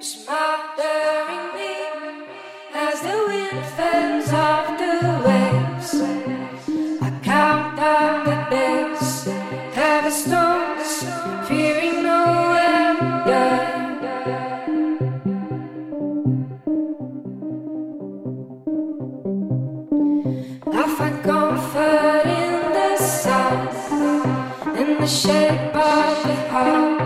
is murdering me as the wind fends off the waves. I count down the days, heavy storms, fearing no end. I find comfort in the sun, in the shape of the heart.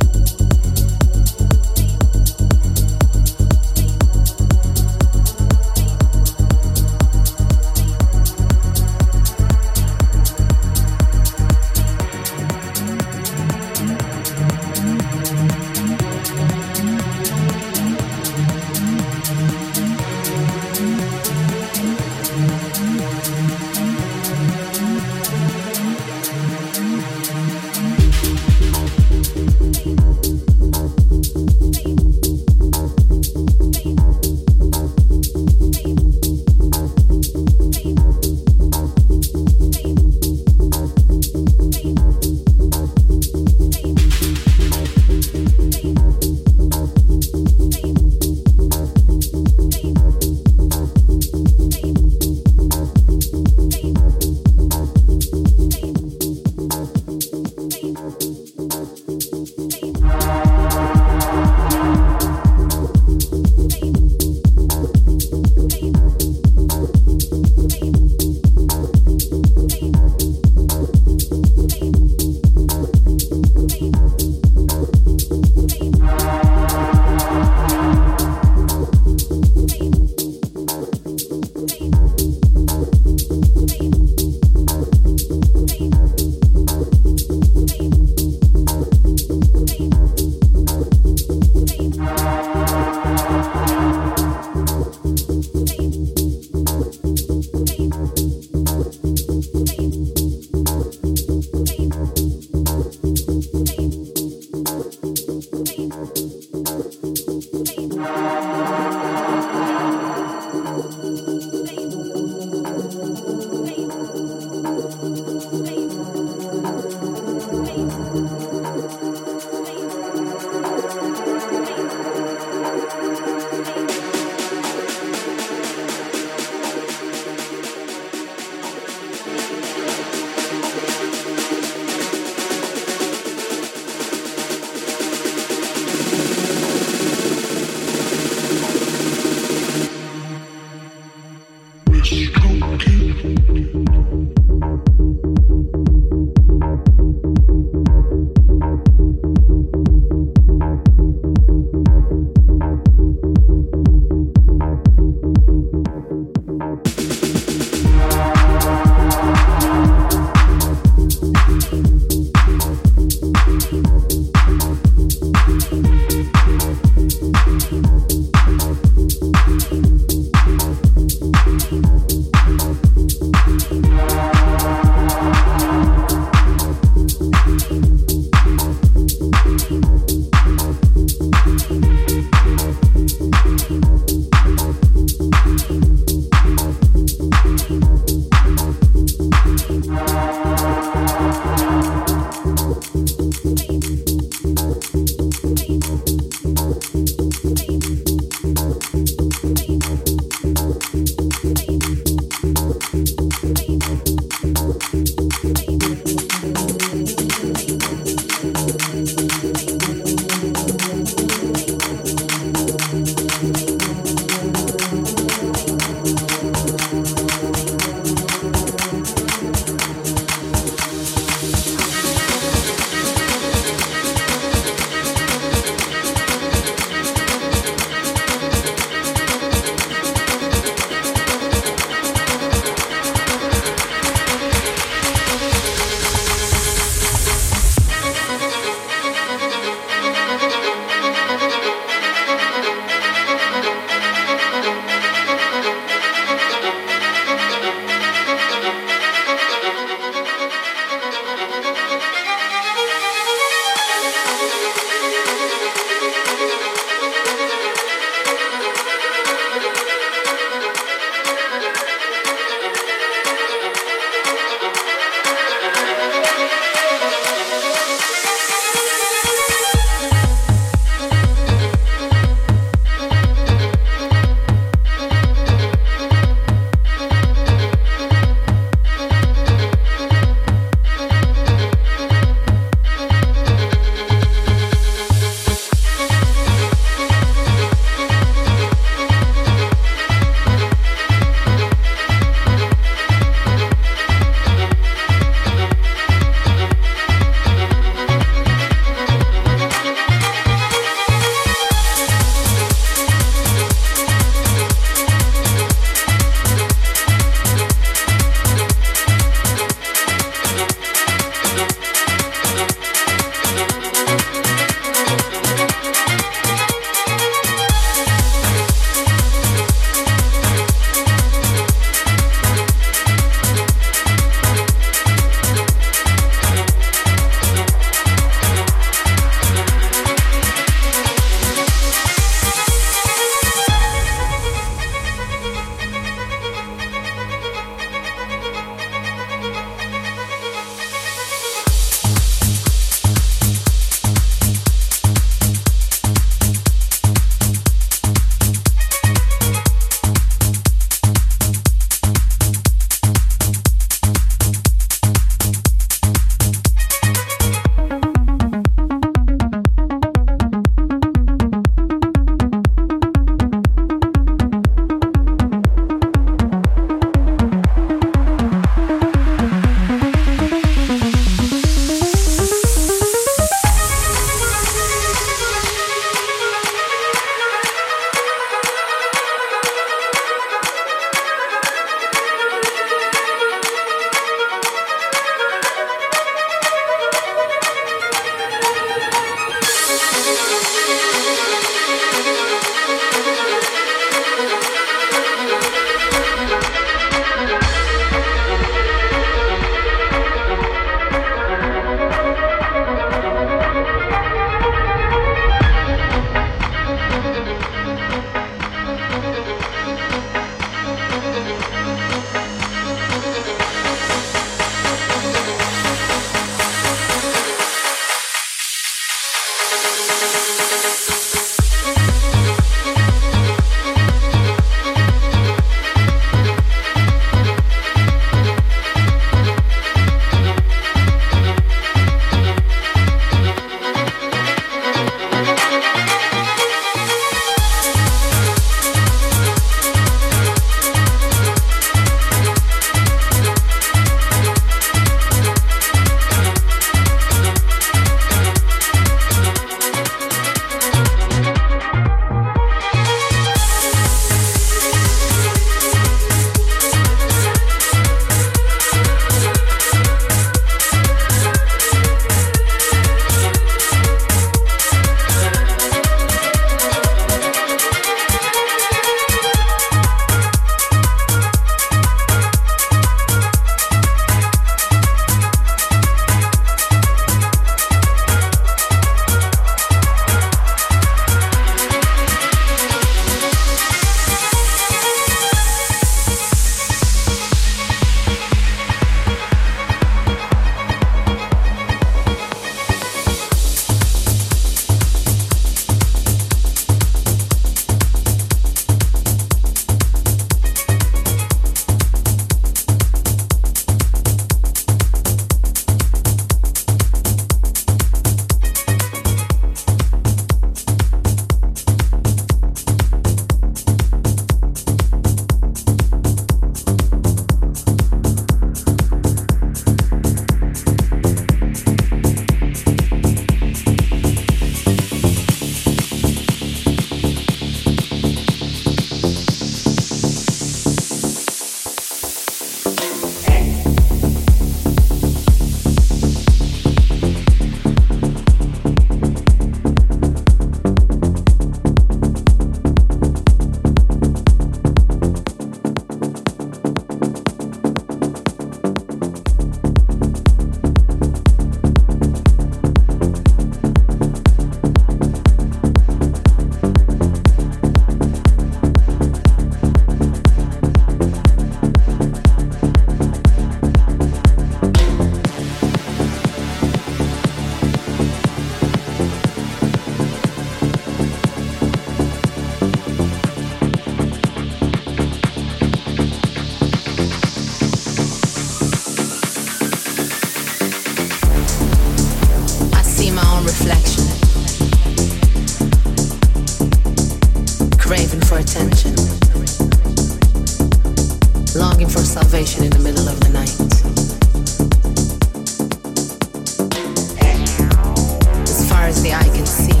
as the eye can see,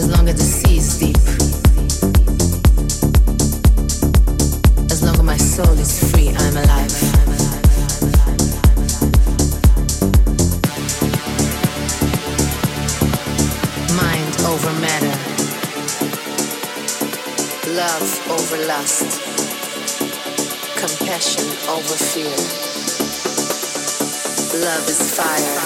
as long as the sea is deep, as long as my soul is free, I'm alive. Over matter, love over lust, compassion over fear, love is fire.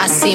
I see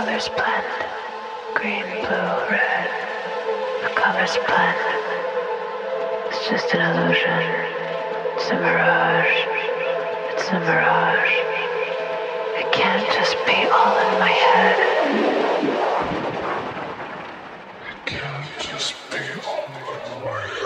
colors blend, green, blue, red, the colors blend. It's just an illusion, it's a mirage, it's a mirage. It can't just be all in my head. It can't just be all in my head.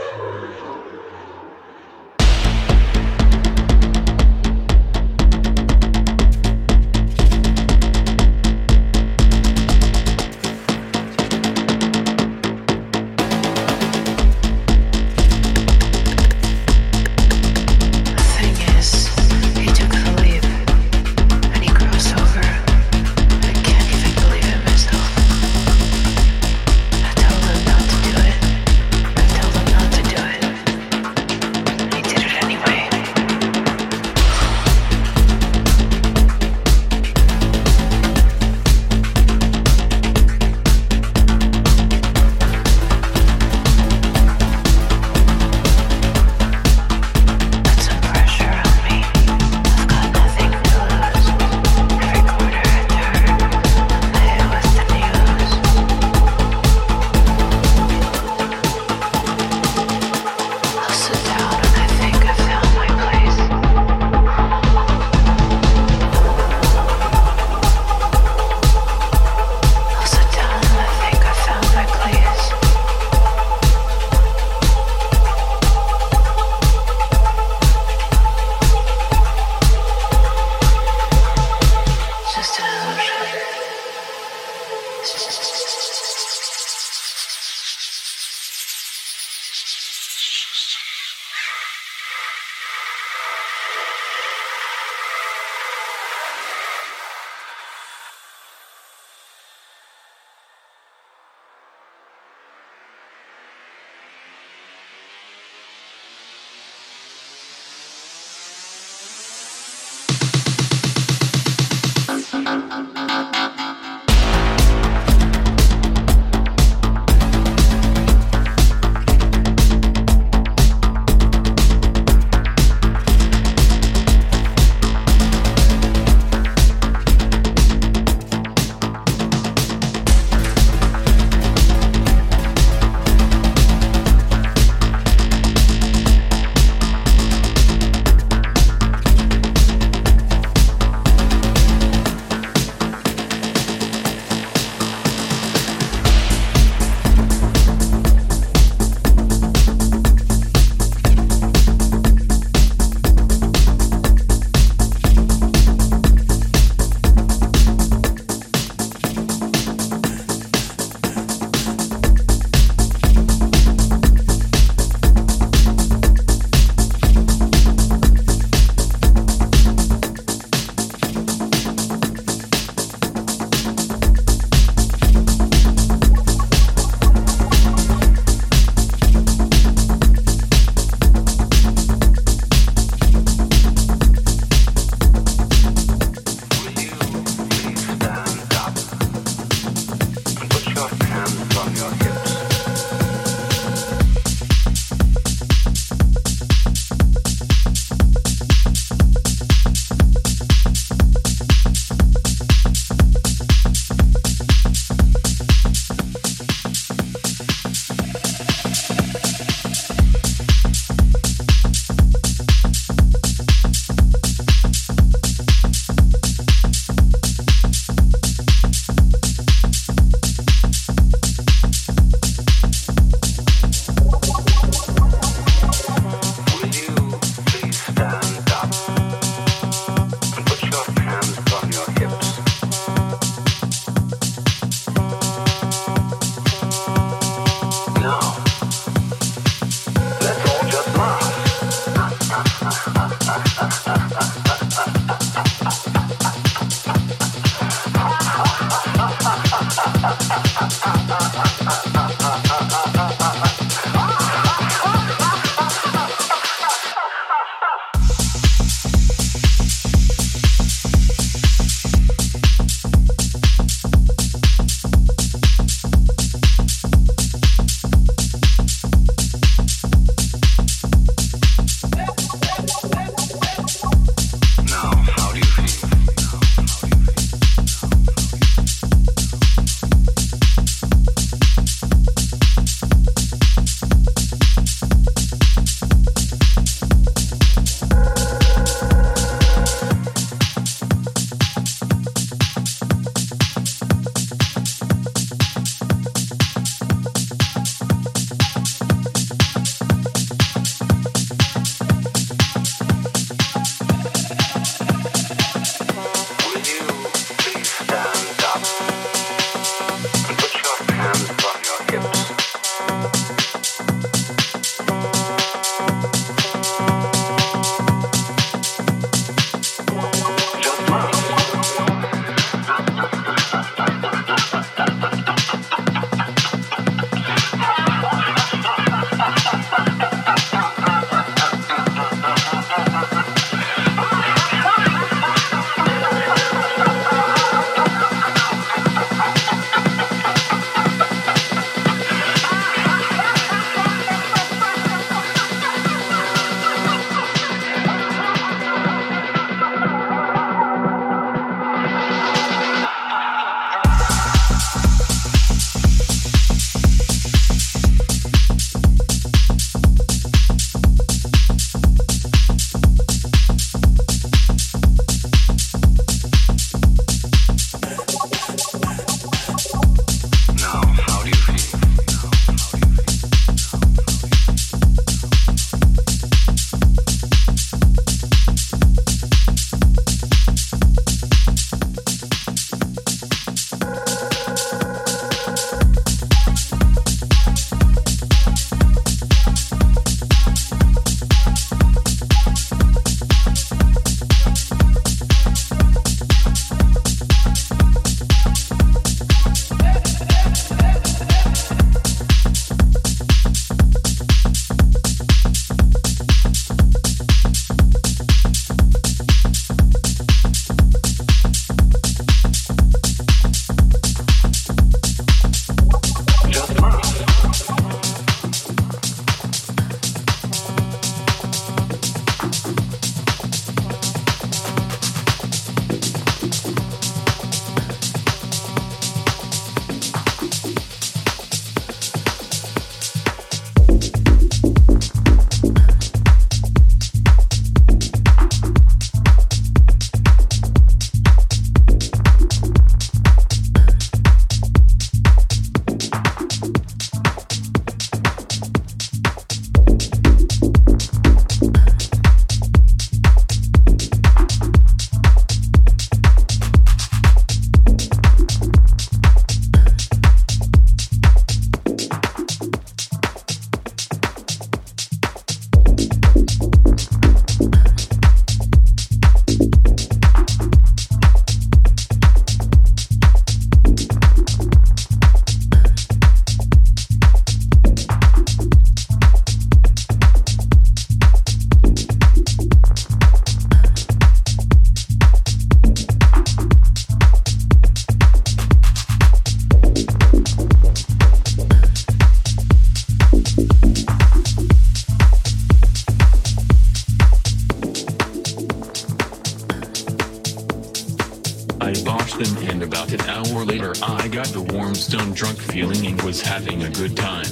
I botched them, and about an hour later I got the warm stone drunk feeling and was having a good time.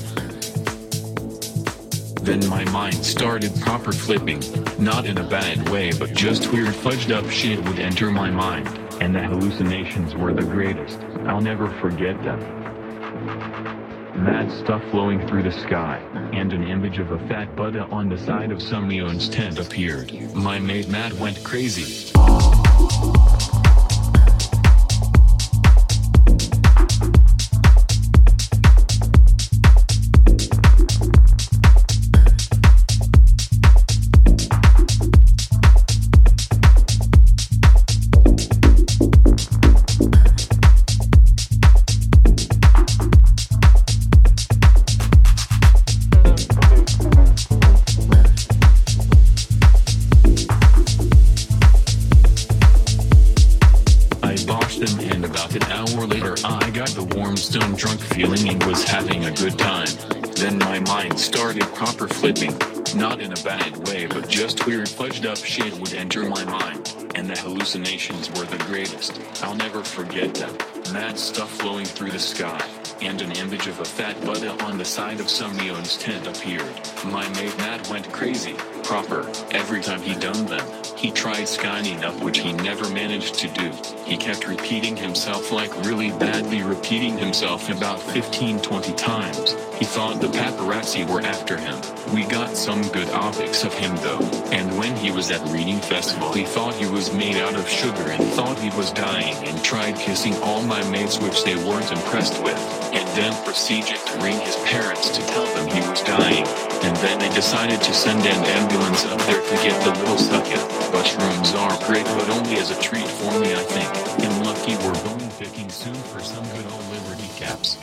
Then my mind started proper flipping, not in a bad way but just weird fudged up shit would enter my mind, and the hallucinations were the greatest, I'll never forget them. Mad stuff flowing through the sky, and an image of a fat Buddha on the side of Samyon's tent appeared. My mate Matt went crazy. Hallucinations were the greatest. I'll never forget them. Mad stuff flowing through the sky, and an image of a fat Buddha on the side of Samyon's tent appeared. My mate Matt went crazy, proper. Every time he done them, he tried skyning up, which he never managed to do. He kept repeating himself, like really badly repeating himself about 15-20 times. He thought the paparazzi were after him. We got some good optics of him though, and when he was at Reading Festival he thought he was made out of sugar and thought he was dying and tried kissing all my mates, which they weren't impressed with, and then proceeded to ring his parents to tell them he was dying, and then they decided to send an ambulance up there to get the little sucker. Mushrooms are great but only as a treat for me, I think, and lucky we're bone picking soon for some good old Liberty caps.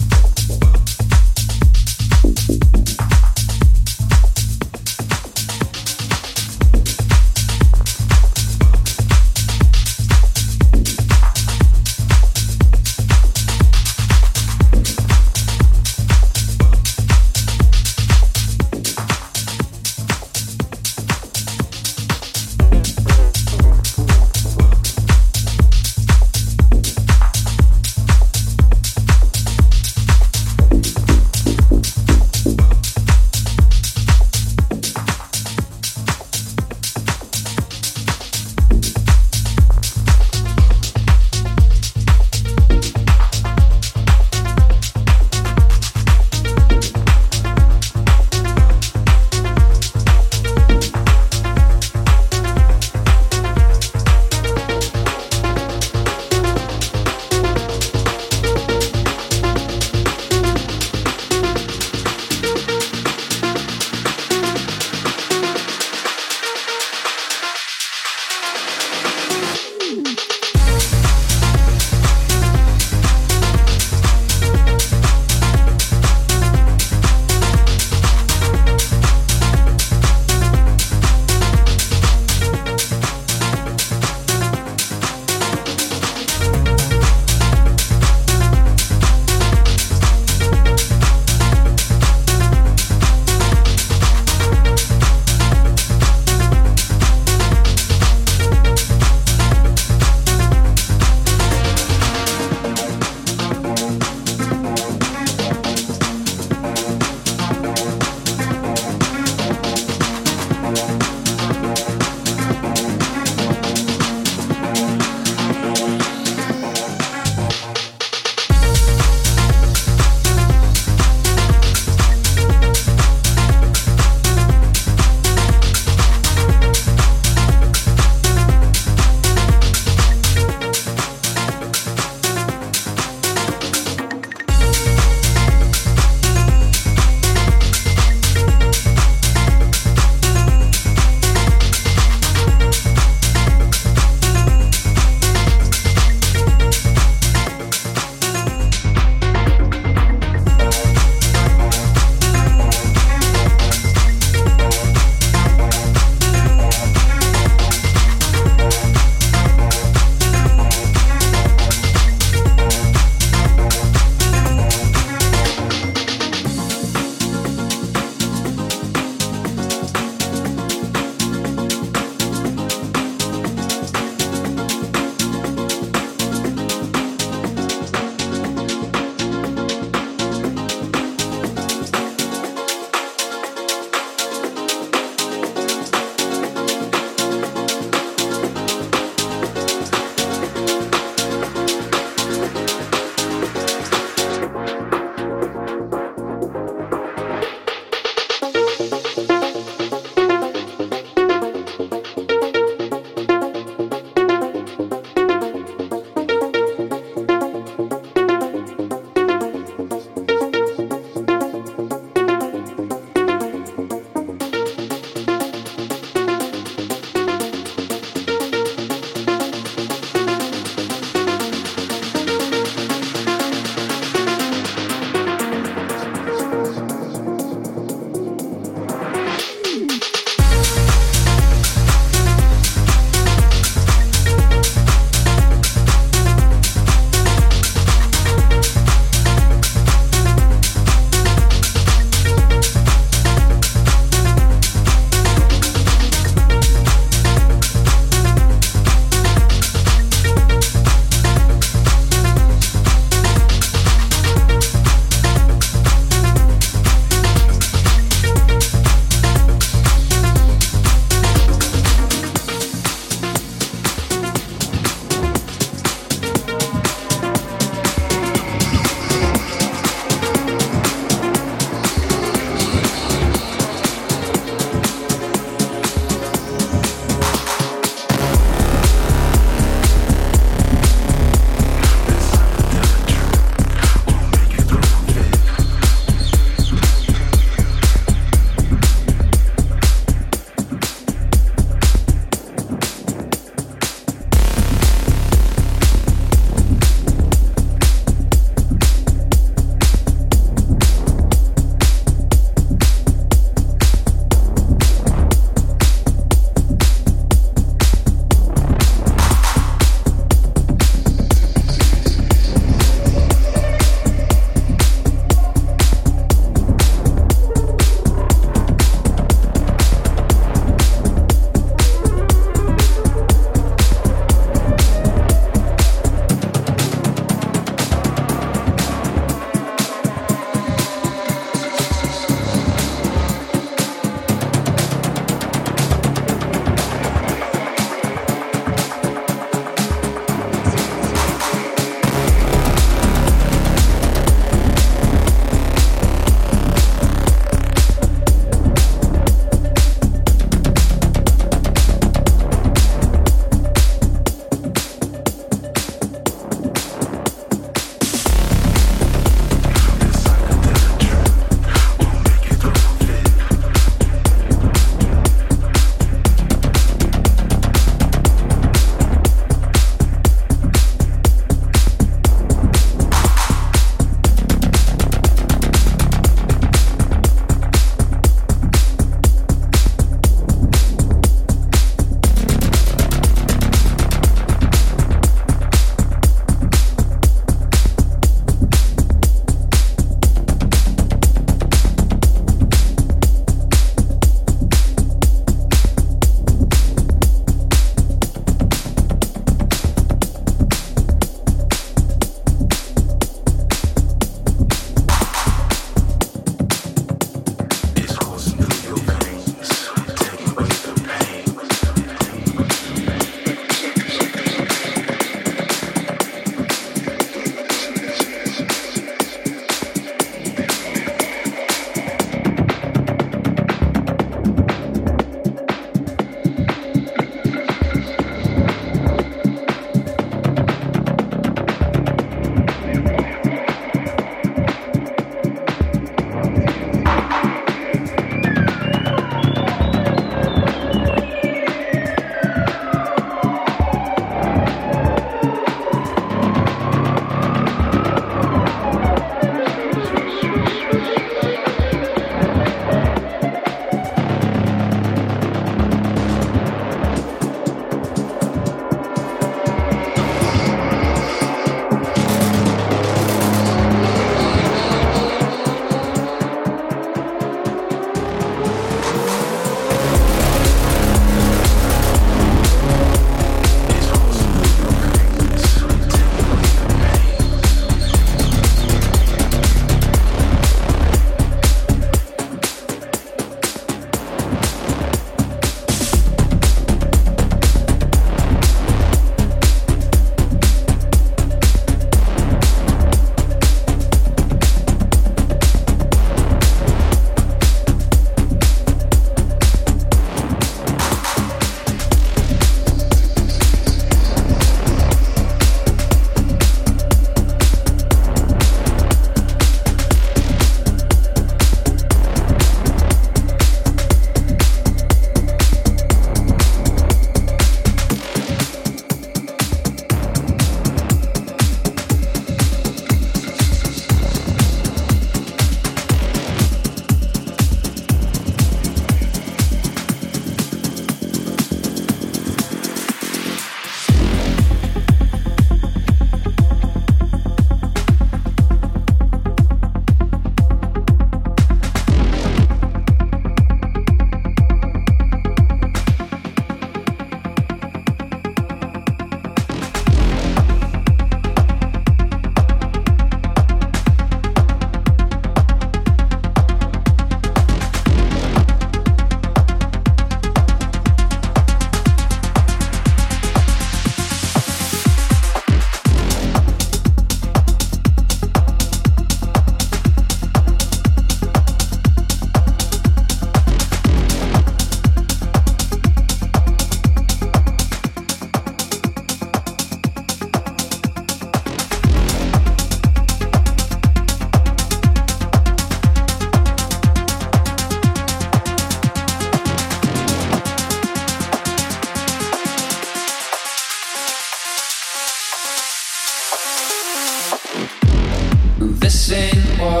This ain't war,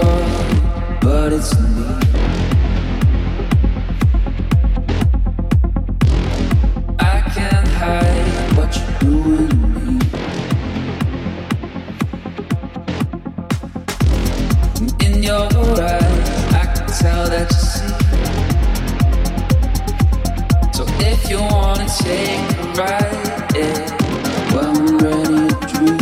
but it's me. I can't hide what you're doing to me. In your eyes, I can tell that you see. So if you wanna take a ride, yeah, well, I'm ready to dream.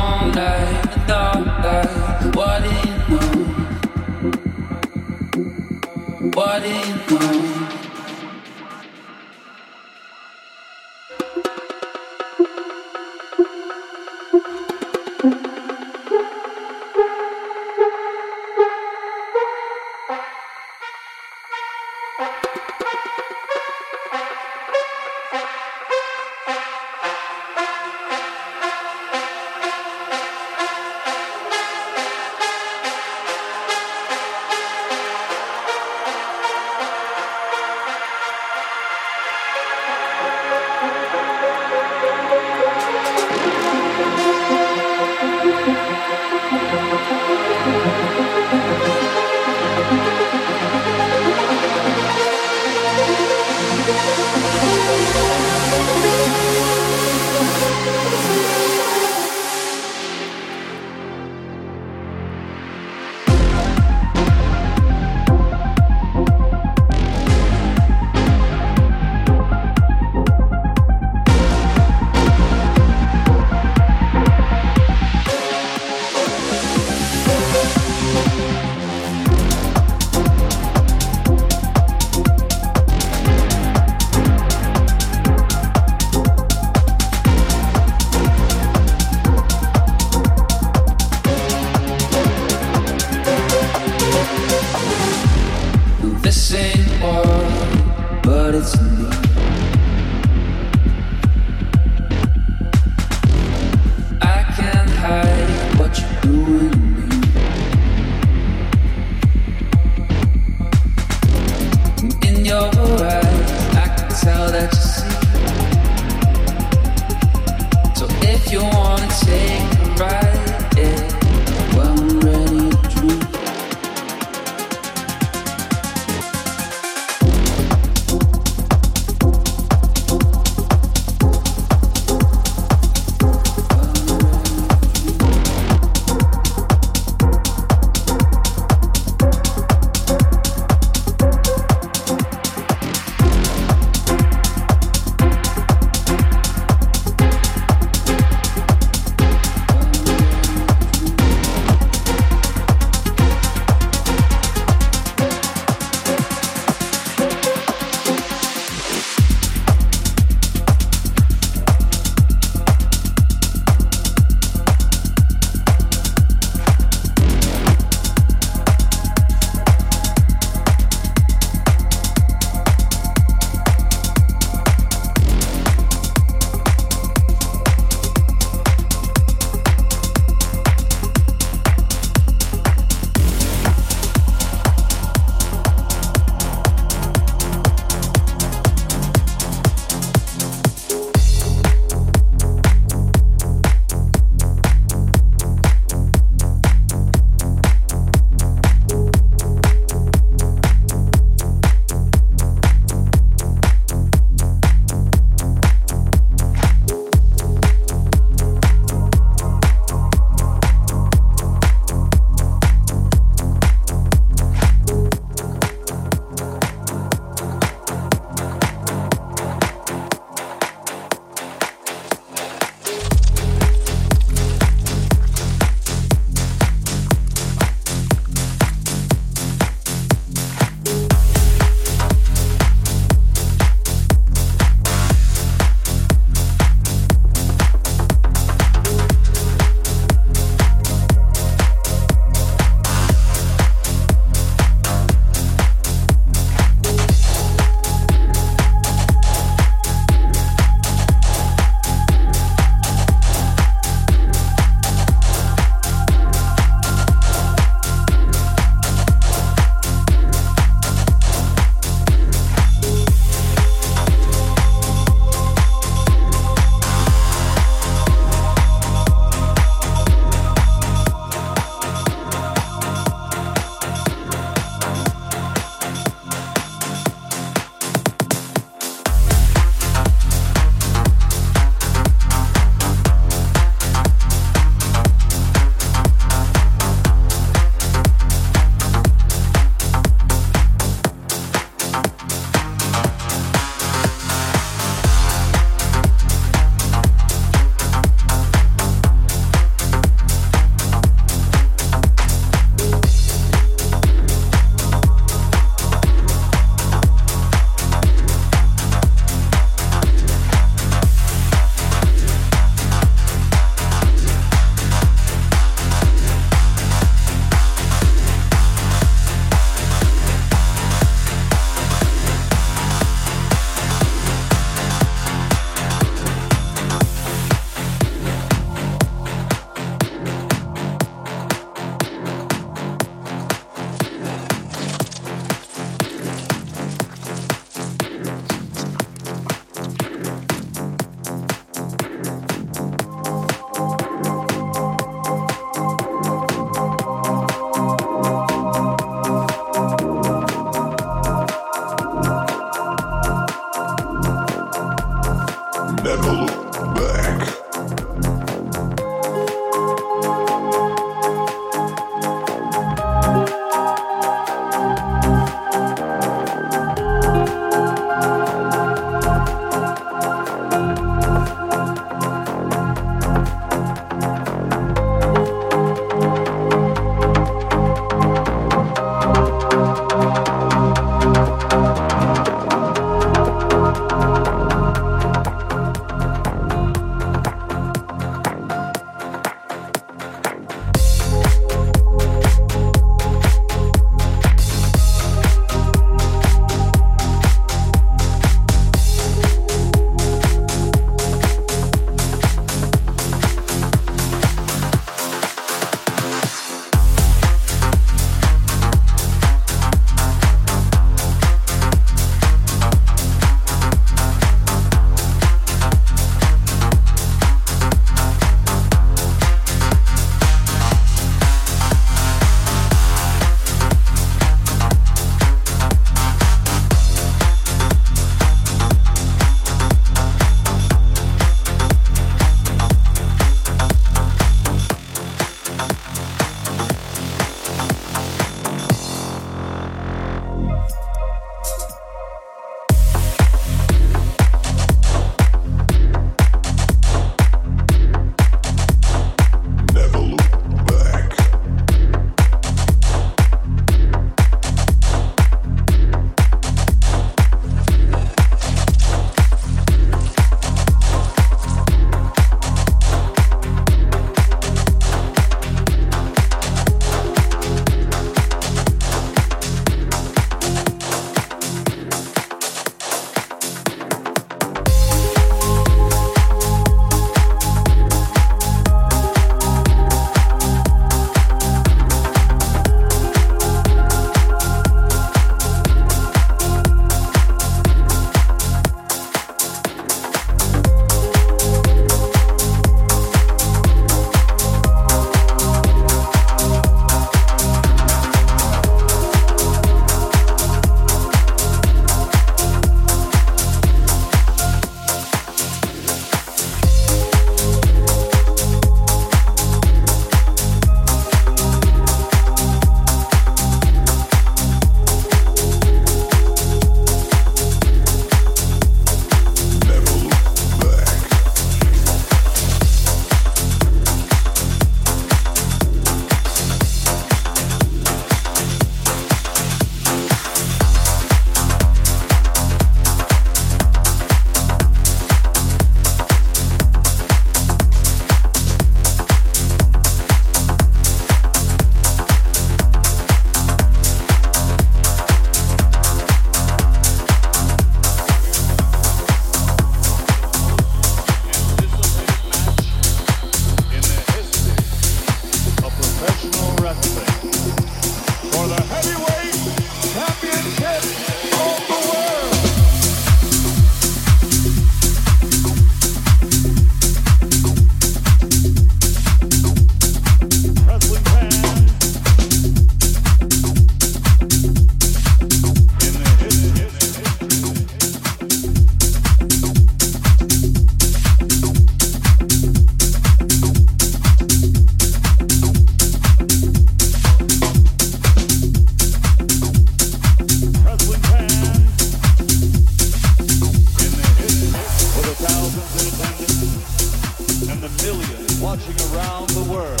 marching around the world.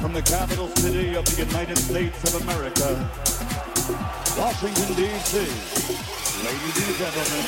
From the capital city of the United States of America, Washington, D.C., ladies and gentlemen.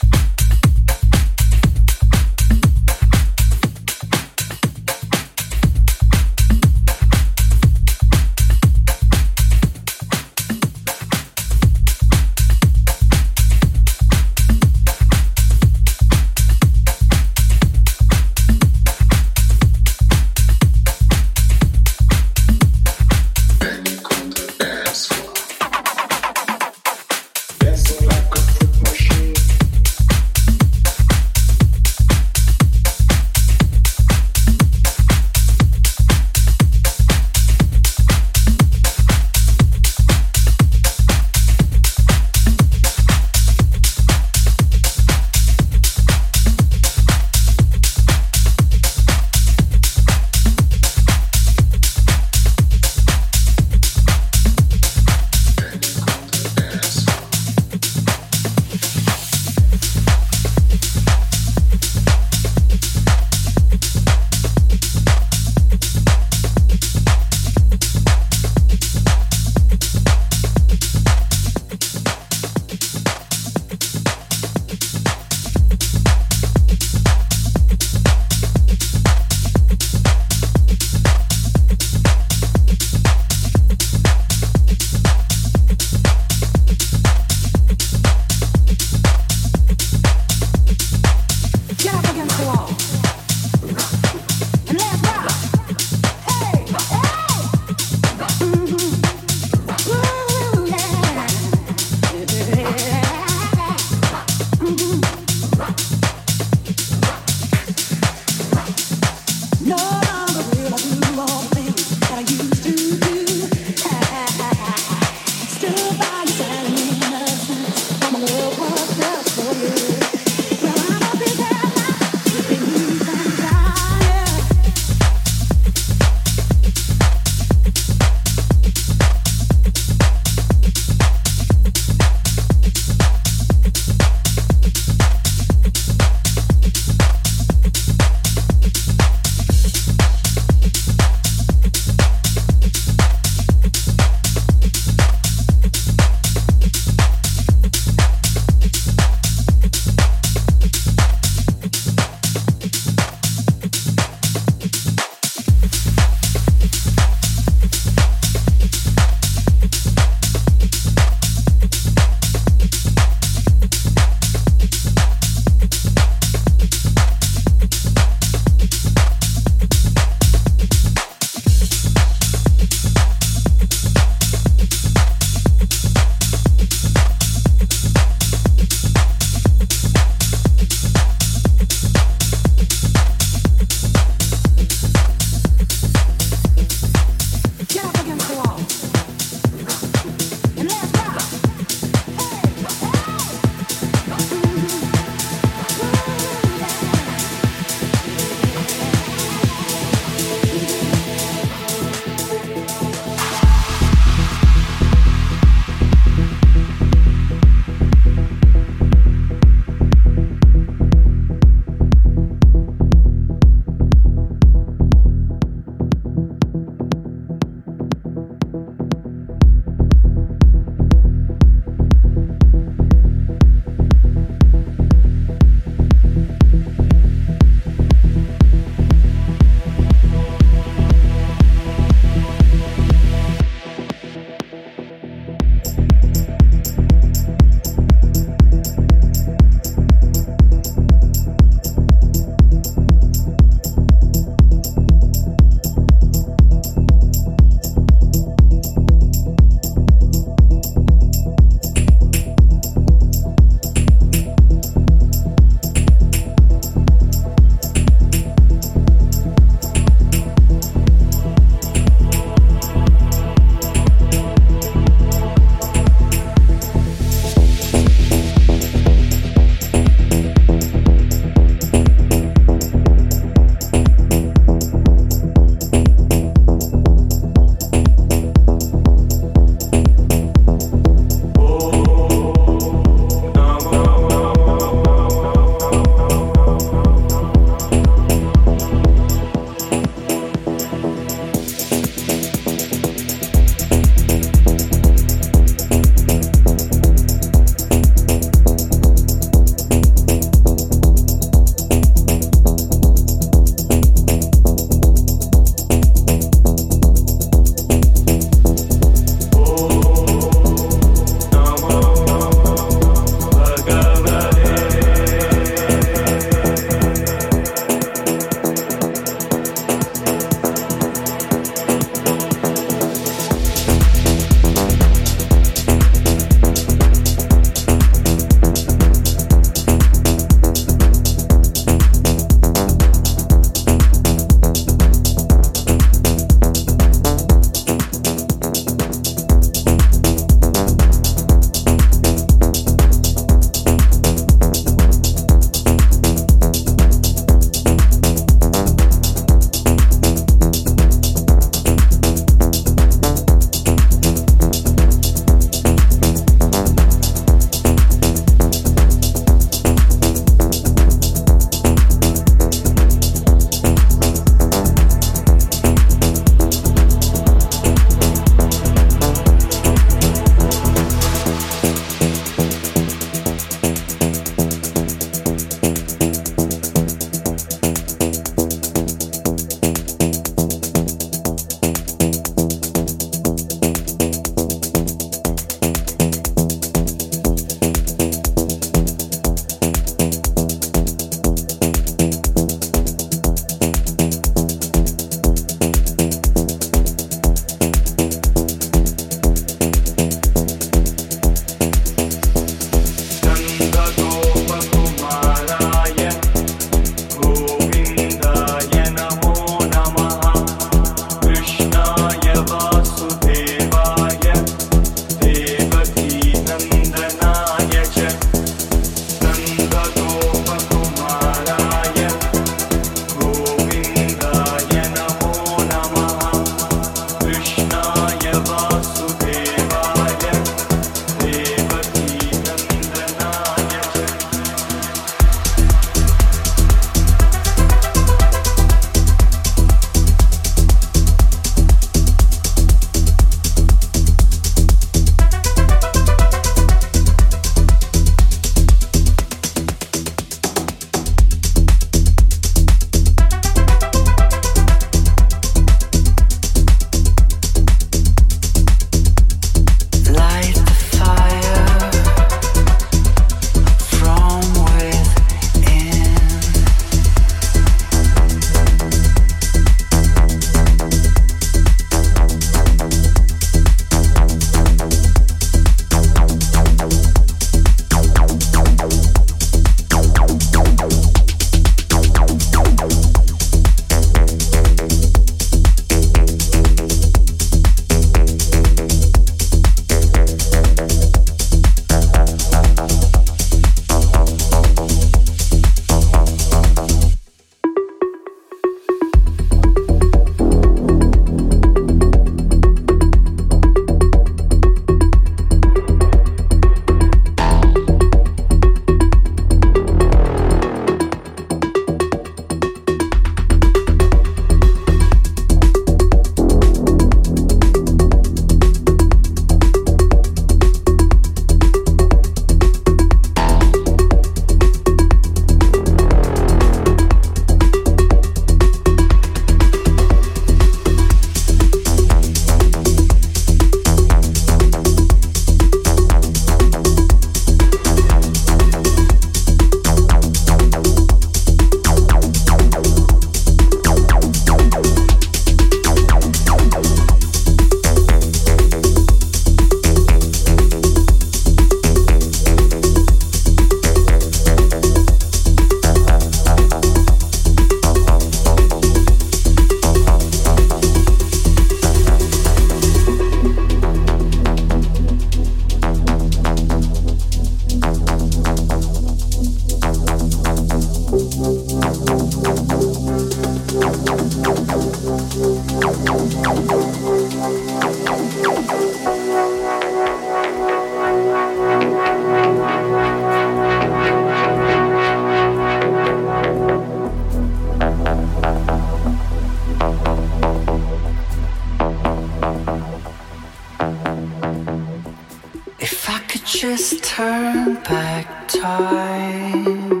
just turn back time,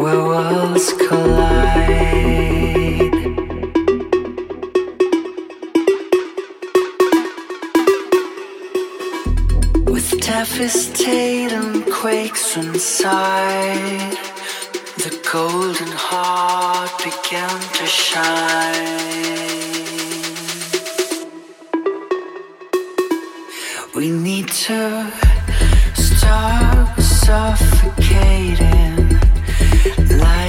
where worlds collide. With devastating quakes inside, the golden heart began to shine. We need to stop suffocating life.